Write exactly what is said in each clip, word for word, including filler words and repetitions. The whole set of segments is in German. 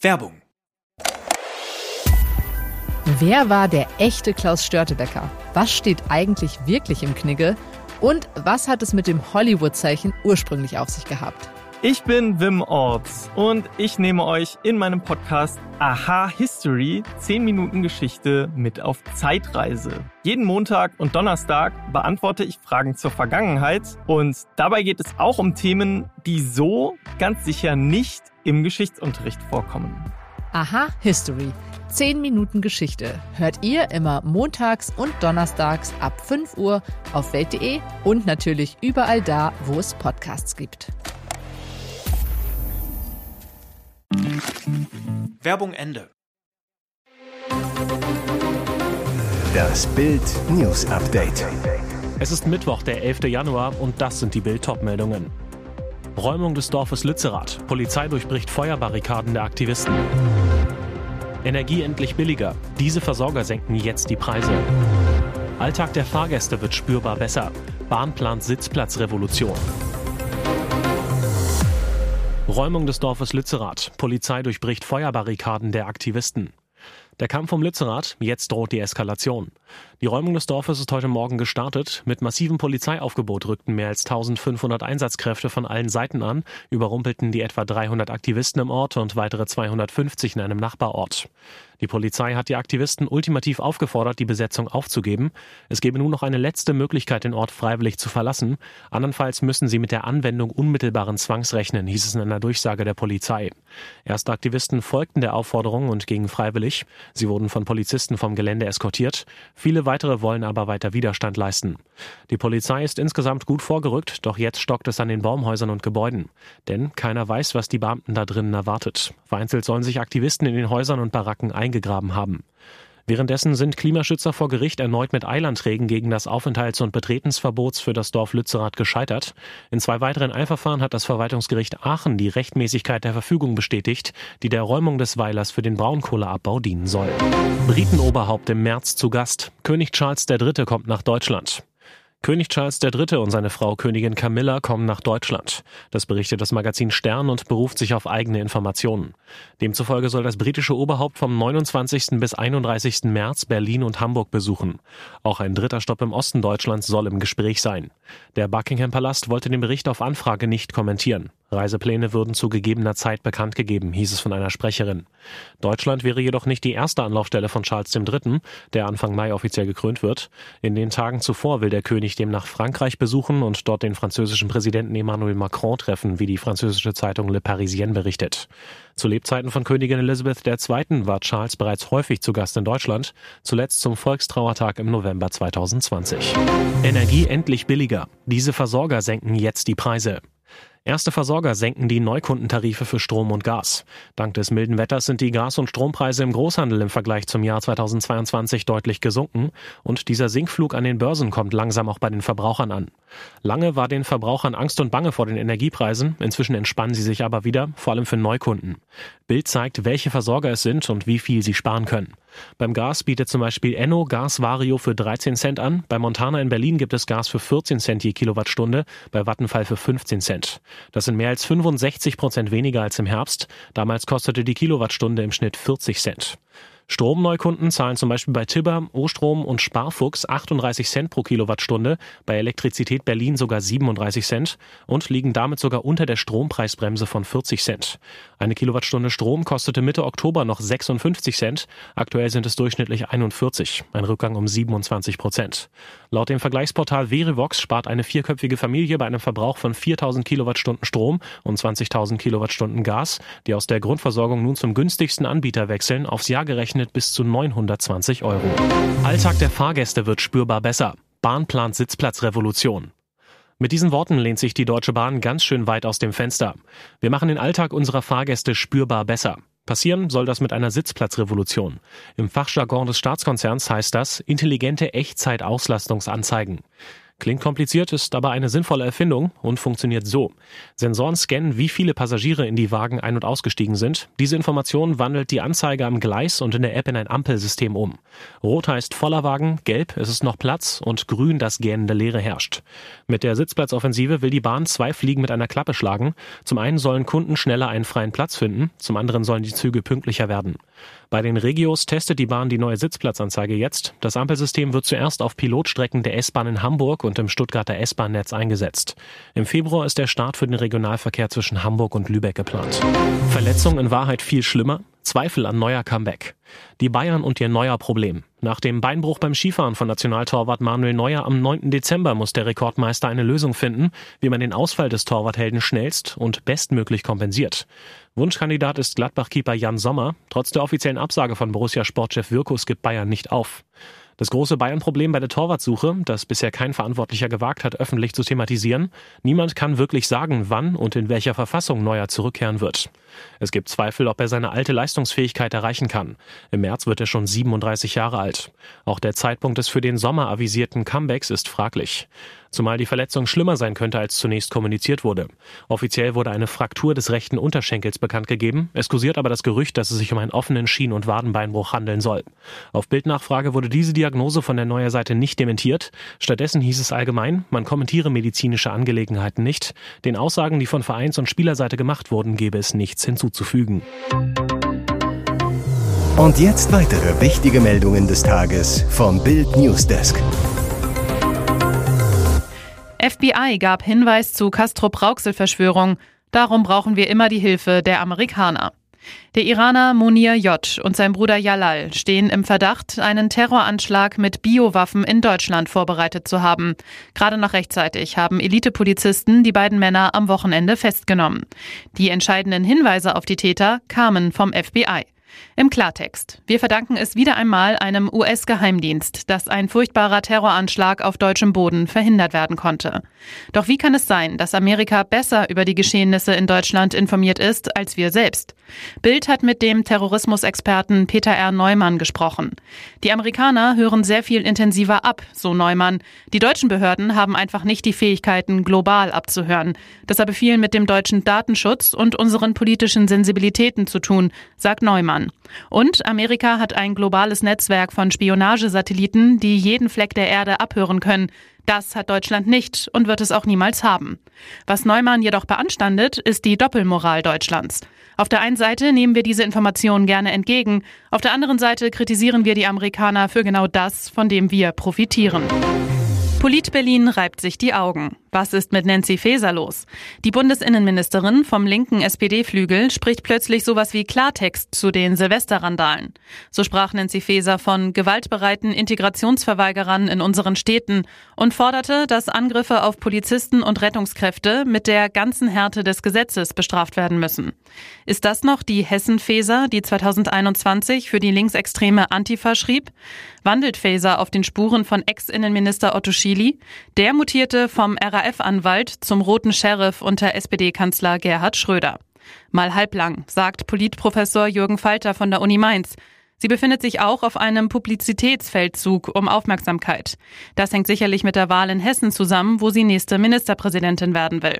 Werbung. Wer war der echte Klaus Störtebecker? Was steht eigentlich wirklich im Knigge? Und was hat es mit dem Hollywood-Zeichen ursprünglich auf sich gehabt? Ich bin Wim Orts und ich nehme euch in meinem Podcast Aha History zehn Minuten Geschichte mit auf Zeitreise. Jeden Montag und Donnerstag beantworte ich Fragen zur Vergangenheit und dabei geht es auch um Themen, die so ganz sicher nicht im Geschichtsunterricht vorkommen. Aha History. zehn Minuten Geschichte. Hört ihr immer montags und donnerstags ab fünf Uhr auf welt punkt de und natürlich überall da, wo es Podcasts gibt. Werbung Ende. Das Bild News Update. Es ist Mittwoch, der elfter Januar und das sind die Bild-Top-Meldungen. Räumung des Dorfes Lützerath. Polizei durchbricht Feuerbarrikaden der Aktivisten. Energie endlich billiger. Diese Versorger senken jetzt die Preise. Alltag der Fahrgäste wird spürbar besser. Bahn plant Sitzplatzrevolution. Räumung des Dorfes Lützerath. Polizei durchbricht Feuerbarrikaden der Aktivisten. Der Kampf um Lützerath, jetzt droht die Eskalation. Die Räumung des Dorfes ist heute Morgen gestartet. Mit massivem Polizeiaufgebot rückten mehr als eintausendfünfhundert Einsatzkräfte von allen Seiten an, überrumpelten die etwa dreihundert Aktivisten im Ort und weitere zweihundertfünfzig in einem Nachbarort. Die Polizei hat die Aktivisten ultimativ aufgefordert, die Besetzung aufzugeben. Es gebe nur noch eine letzte Möglichkeit, den Ort freiwillig zu verlassen. Andernfalls müssen sie mit der Anwendung unmittelbaren Zwangs rechnen, hieß es in einer Durchsage der Polizei. Erste Aktivisten folgten der Aufforderung und gingen freiwillig. Sie wurden von Polizisten vom Gelände eskortiert. Viele weitere wollen aber weiter Widerstand leisten. Die Polizei ist insgesamt gut vorgerückt, doch jetzt stockt es an den Baumhäusern und Gebäuden. Denn keiner weiß, was die Beamten da drinnen erwartet. Vereinzelt sollen sich Aktivisten in den Häusern und Baracken einstellen. Gegraben haben. Währenddessen sind Klimaschützer vor Gericht erneut mit Eilanträgen gegen das Aufenthalts- und Betretensverbots für das Dorf Lützerath gescheitert. In zwei weiteren Eilverfahren hat das Verwaltungsgericht Aachen die Rechtmäßigkeit der Verfügung bestätigt, die der Räumung des Weilers für den Braunkohleabbau dienen soll. Britenoberhaupt im März zu Gast. König Charles der Dritte kommt nach Deutschland. König Charles der Dritte und seine Frau Königin Camilla kommen nach Deutschland. Das berichtet das Magazin Stern und beruft sich auf eigene Informationen. Demzufolge soll das britische Oberhaupt vom neunundzwanzigsten bis einunddreißigsten März Berlin und Hamburg besuchen. Auch ein dritter Stopp im Osten Deutschlands soll im Gespräch sein. Der Buckingham-Palast wollte den Bericht auf Anfrage nicht kommentieren. Reisepläne würden zu gegebener Zeit bekannt gegeben, hieß es von einer Sprecherin. Deutschland wäre jedoch nicht die erste Anlaufstelle von Charles der Dritte, der Anfang Mai offiziell gekrönt wird. In den Tagen zuvor will der König demnach Frankreich besuchen und dort den französischen Präsidenten Emmanuel Macron treffen, wie die französische Zeitung Le Parisien berichtet. Zu Lebzeiten von Königin Elisabeth der Zweiten war Charles bereits häufig zu Gast in Deutschland, zuletzt zum Volkstrauertag im November zweitausendzwanzig. Energie endlich billiger. Diese Versorger senken jetzt die Preise. Erste Versorger senken die Neukundentarife für Strom und Gas. Dank des milden Wetters sind die Gas- und Strompreise im Großhandel im Vergleich zum Jahr zweitausendzweiundzwanzig deutlich gesunken und dieser Sinkflug an den Börsen kommt langsam auch bei den Verbrauchern an. Lange war den Verbrauchern Angst und Bange vor den Energiepreisen, inzwischen entspannen sie sich aber wieder, vor allem für Neukunden. Bild zeigt, welche Versorger es sind und wie viel sie sparen können. Beim Gas bietet zum Beispiel Enno Gas Vario für dreizehn Cent an, bei Montana in Berlin gibt es Gas für vierzehn Cent je Kilowattstunde, bei Vattenfall für fünfzehn Cent. Das sind mehr als fünfundsechzig Prozent weniger als im Herbst, damals kostete die Kilowattstunde im Schnitt vierzig Cent. Stromneukunden zahlen zum Beispiel bei Tibber, Ostrom und Sparfuchs achtunddreißig Cent pro Kilowattstunde, bei Elektrizität Berlin sogar siebenunddreißig Cent und liegen damit sogar unter der Strompreisbremse von vierzig Cent. Eine Kilowattstunde Strom kostete Mitte Oktober noch sechsundfünfzig Cent, aktuell sind es durchschnittlich einundvierzig, ein Rückgang um siebenundzwanzig Prozent. Laut dem Vergleichsportal Verivox spart eine vierköpfige Familie bei einem Verbrauch von viertausend Kilowattstunden Strom und zwanzigtausend Kilowattstunden Gas, die aus der Grundversorgung nun zum günstigsten Anbieter wechseln, aufs Jahr gerechnet bis zu neunhundertzwanzig Euro. Alltag der Fahrgäste wird spürbar besser. Bahn plant Sitzplatzrevolution. Mit diesen Worten lehnt sich die Deutsche Bahn ganz schön weit aus dem Fenster. Wir machen den Alltag unserer Fahrgäste spürbar besser. Passieren soll das mit einer Sitzplatzrevolution. Im Fachjargon des Staatskonzerns heißt das intelligente Echtzeit-Auslastungsanzeigen. Klingt kompliziert, ist aber eine sinnvolle Erfindung und funktioniert so. Sensoren scannen, wie viele Passagiere in die Wagen ein- und ausgestiegen sind. Diese Information wandelt die Anzeige am Gleis und in der App in ein Ampelsystem um. Rot heißt voller Wagen, gelb es ist noch Platz und grün, dass gähnende Leere herrscht. Mit der Sitzplatzoffensive will die Bahn zwei Fliegen mit einer Klappe schlagen. Zum einen sollen Kunden schneller einen freien Platz finden, zum anderen sollen die Züge pünktlicher werden. Bei den Regios testet die Bahn die neue Sitzplatzanzeige jetzt. Das Ampelsystem wird zuerst auf Pilotstrecken der S-Bahn in Hamburg und im Stuttgarter S-Bahn-Netz eingesetzt. Im Februar ist der Start für den Regionalverkehr zwischen Hamburg und Lübeck geplant. Verletzung in Wahrheit viel schlimmer? Zweifel an Neuer Comeback. Die Bayern und ihr neuer Problem. Nach dem Beinbruch beim Skifahren von Nationaltorwart Manuel Neuer am neunten Dezember muss der Rekordmeister eine Lösung finden, wie man den Ausfall des Torwarthelden schnellst und bestmöglich kompensiert. Wunschkandidat ist Gladbach-Keeper Yann Sommer. Trotz der offiziellen Absage von Borussia-Sportchef Wirkus gibt Bayern nicht auf. Das große Bayern-Problem bei der Torwartsuche, das bisher kein Verantwortlicher gewagt hat, öffentlich zu thematisieren: Niemand kann wirklich sagen, wann und in welcher Verfassung Neuer zurückkehren wird. Es gibt Zweifel, ob er seine alte Leistungsfähigkeit erreichen kann. Im März wird er schon siebenunddreißig Jahre alt. Auch der Zeitpunkt des für den Sommer avisierten Comebacks ist fraglich. Zumal die Verletzung schlimmer sein könnte, als zunächst kommuniziert wurde. Offiziell wurde eine Fraktur des rechten Unterschenkels bekannt gegeben. Es kursiert aber das Gerücht, dass es sich um einen offenen Schien- und Wadenbeinbruch handeln soll. Auf Bildnachfrage wurde diese Diagnose von der Neuer Seite nicht dementiert. Stattdessen hieß es allgemein, man kommentiere medizinische Angelegenheiten nicht. Den Aussagen, die von Vereins- und Spielerseite gemacht wurden, gäbe es nichts hinzuzufügen. Und jetzt weitere wichtige Meldungen des Tages vom Bild Newsdesk. F B I gab Hinweis zu Castrop-Rauxel-Verschwörung. Darum brauchen wir immer die Hilfe der Amerikaner. Der Iraner Munir J. und sein Bruder Jalal stehen im Verdacht, einen Terroranschlag mit Biowaffen in Deutschland vorbereitet zu haben. Gerade noch rechtzeitig haben Elitepolizisten die beiden Männer am Wochenende festgenommen. Die entscheidenden Hinweise auf die Täter kamen vom F B I. Im Klartext: Wir verdanken es wieder einmal einem U S-Geheimdienst, dass ein furchtbarer Terroranschlag auf deutschem Boden verhindert werden konnte. Doch wie kann es sein, dass Amerika besser über die Geschehnisse in Deutschland informiert ist als wir selbst? Bild hat mit dem Terrorismusexperten Peter R. Neumann gesprochen. Die Amerikaner hören sehr viel intensiver ab, so Neumann. Die deutschen Behörden haben einfach nicht die Fähigkeiten, global abzuhören. Das habe viel mit dem deutschen Datenschutz und unseren politischen Sensibilitäten zu tun, sagt Neumann. Und Amerika hat ein globales Netzwerk von Spionagesatelliten, die jeden Fleck der Erde abhören können. Das hat Deutschland nicht und wird es auch niemals haben. Was Neumann jedoch beanstandet, ist die Doppelmoral Deutschlands. Auf der einen Seite nehmen wir diese Informationen gerne entgegen, auf der anderen Seite kritisieren wir die Amerikaner für genau das, von dem wir profitieren. Polit-Berlin reibt sich die Augen. Was ist mit Nancy Faeser los? Die Bundesinnenministerin vom linken S P D-Flügel spricht plötzlich sowas wie Klartext zu den Silvesterrandalen. So sprach Nancy Faeser von gewaltbereiten Integrationsverweigerern in unseren Städten und forderte, dass Angriffe auf Polizisten und Rettungskräfte mit der ganzen Härte des Gesetzes bestraft werden müssen. Ist das noch die Hessen-Faeser, die zweitausendeinundzwanzig für die linksextreme Antifa schrieb? Wandelt Faeser auf den Spuren von Ex-Innenminister Otto Schily? Der mutierte vom R A F-Anwalt zum roten Sheriff unter S P D-Kanzler Gerhard Schröder. Mal halblang, sagt Politprofessor Jürgen Falter von der Uni Mainz. Sie befindet sich auch auf einem Publizitätsfeldzug um Aufmerksamkeit. Das hängt sicherlich mit der Wahl in Hessen zusammen, wo sie nächste Ministerpräsidentin werden will.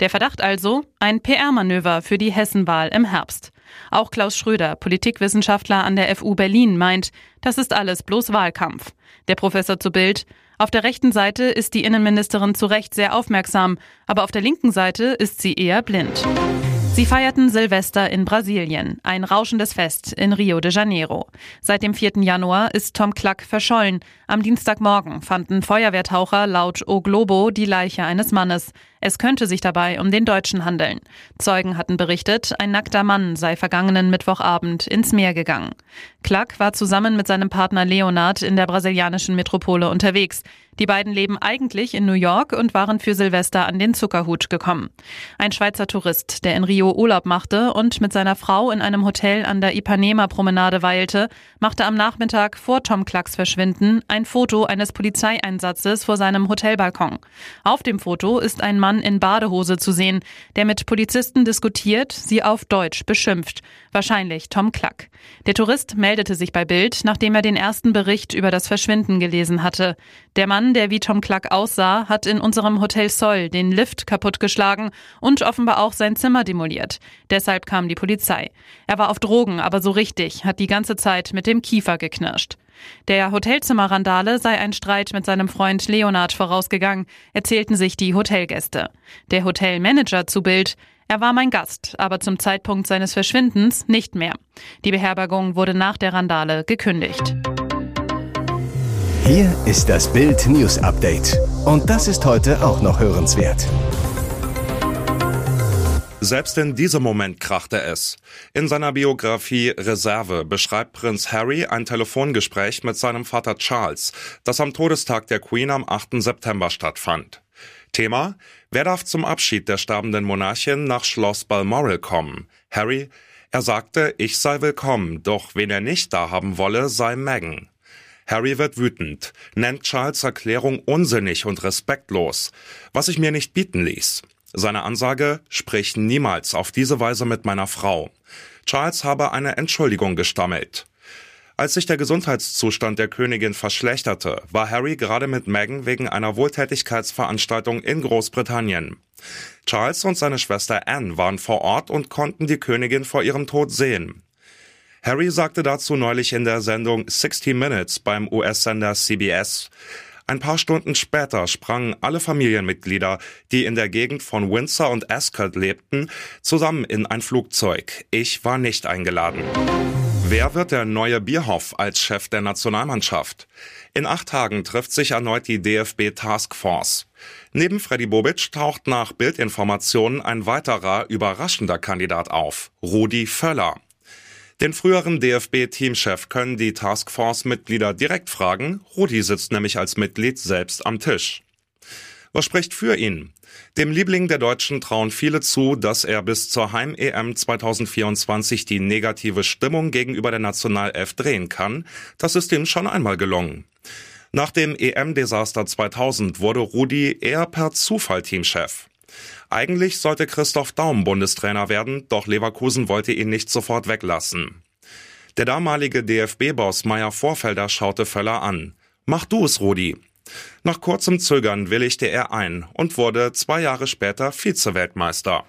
Der Verdacht also: ein P R-Manöver für die Hessenwahl im Herbst. Auch Klaus Schröder, Politikwissenschaftler an der F U Berlin, meint, das ist alles bloß Wahlkampf. Der Professor zu Bild: Auf der rechten Seite ist die Innenministerin zu Recht sehr aufmerksam, aber auf der linken Seite ist sie eher blind. Sie feierten Silvester in Brasilien, ein rauschendes Fest in Rio de Janeiro. Seit dem vierten Januar ist Tom Kluck verschollen. Am Dienstagmorgen fanden Feuerwehrtaucher laut O Globo die Leiche eines Mannes. Es könnte sich dabei um den Deutschen handeln. Zeugen hatten berichtet, ein nackter Mann sei vergangenen Mittwochabend ins Meer gegangen. Kluck war zusammen mit seinem Partner Leonard in der brasilianischen Metropole unterwegs. Die beiden leben eigentlich in New York und waren für Silvester an den Zuckerhut gekommen. Ein Schweizer Tourist, der in Rio Urlaub machte und mit seiner Frau in einem Hotel an der Ipanema-Promenade weilte, machte am Nachmittag vor Tom Klucks Verschwinden ein Foto eines Polizeieinsatzes vor seinem Hotelbalkon. Auf dem Foto ist ein Mann Mann in Badehose zu sehen, der mit Polizisten diskutiert, sie auf Deutsch beschimpft. Wahrscheinlich Tom Kluck. Der Tourist meldete sich bei Bild, nachdem er den ersten Bericht über das Verschwinden gelesen hatte. Der Mann, der wie Tom Kluck aussah, hat in unserem Hotel Sol den Lift kaputtgeschlagen und offenbar auch sein Zimmer demoliert. Deshalb kam die Polizei. Er war auf Drogen, aber so richtig, hat die ganze Zeit mit dem Kiefer geknirscht. Der Hotelzimmerrandale sei ein Streit mit seinem Freund Leonard vorausgegangen, erzählten sich die Hotelgäste. Der Hotelmanager zu Bild: Er war mein Gast, aber zum Zeitpunkt seines Verschwindens nicht mehr. Die Beherbergung wurde nach der Randale gekündigt. Hier ist das Bild News Update. Und das ist heute auch noch hörenswert. Selbst in diesem Moment krachte es. In seiner Biografie Reserve beschreibt Prinz Harry ein Telefongespräch mit seinem Vater Charles, das am Todestag der Queen am achten September stattfand. Thema: Wer darf zum Abschied der sterbenden Monarchin nach Schloss Balmoral kommen? Harry: Er sagte, ich sei willkommen, doch wen er nicht da haben wolle, sei Meghan. Harry wird wütend, nennt Charles' Erklärung unsinnig und respektlos, was ich mir nicht bieten ließ. Seine Ansage: Sprich niemals auf diese Weise mit meiner Frau. Charles habe eine Entschuldigung gestammelt. Als sich der Gesundheitszustand der Königin verschlechterte, war Harry gerade mit Meghan wegen einer Wohltätigkeitsveranstaltung in Großbritannien. Charles und seine Schwester Anne waren vor Ort und konnten die Königin vor ihrem Tod sehen. Harry sagte dazu neulich in der Sendung sixty Minutes beim U S-Sender C B S: Ein paar Stunden später sprangen alle Familienmitglieder, die in der Gegend von Windsor und Ascot lebten, zusammen in ein Flugzeug. Ich war nicht eingeladen. Wer wird der neue Bierhoff als Chef der Nationalmannschaft? In acht Tagen trifft sich erneut die D F B-Taskforce. Neben Freddy Bobic taucht nach Bildinformationen ein weiterer überraschender Kandidat auf: Rudi Völler. Den früheren D F B-Teamchef können die Taskforce-Mitglieder direkt fragen. Rudi sitzt nämlich als Mitglied selbst am Tisch. Was spricht für ihn? Dem Liebling der Deutschen trauen viele zu, dass er bis zur Heim-E M zwanzig vierundzwanzig die negative Stimmung gegenüber der Nationalelf drehen kann. Das ist ihm schon einmal gelungen. Nach dem E M-Desaster zweitausend wurde Rudi eher per Zufall Teamchef. Eigentlich sollte Christoph Daum Bundestrainer werden, doch Leverkusen wollte ihn nicht sofort weglassen. Der damalige D F B-Boss Meier Vorfelder schaute Völler an. Mach du es, Rudi. Nach kurzem Zögern willigte er ein und wurde zwei Jahre später Vize-Weltmeister.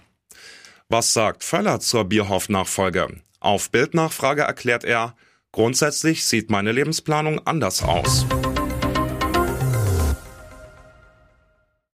Was sagt Völler zur Bierhoff-Nachfolge? Auf Bildnachfrage erklärt er: Grundsätzlich sieht meine Lebensplanung anders aus.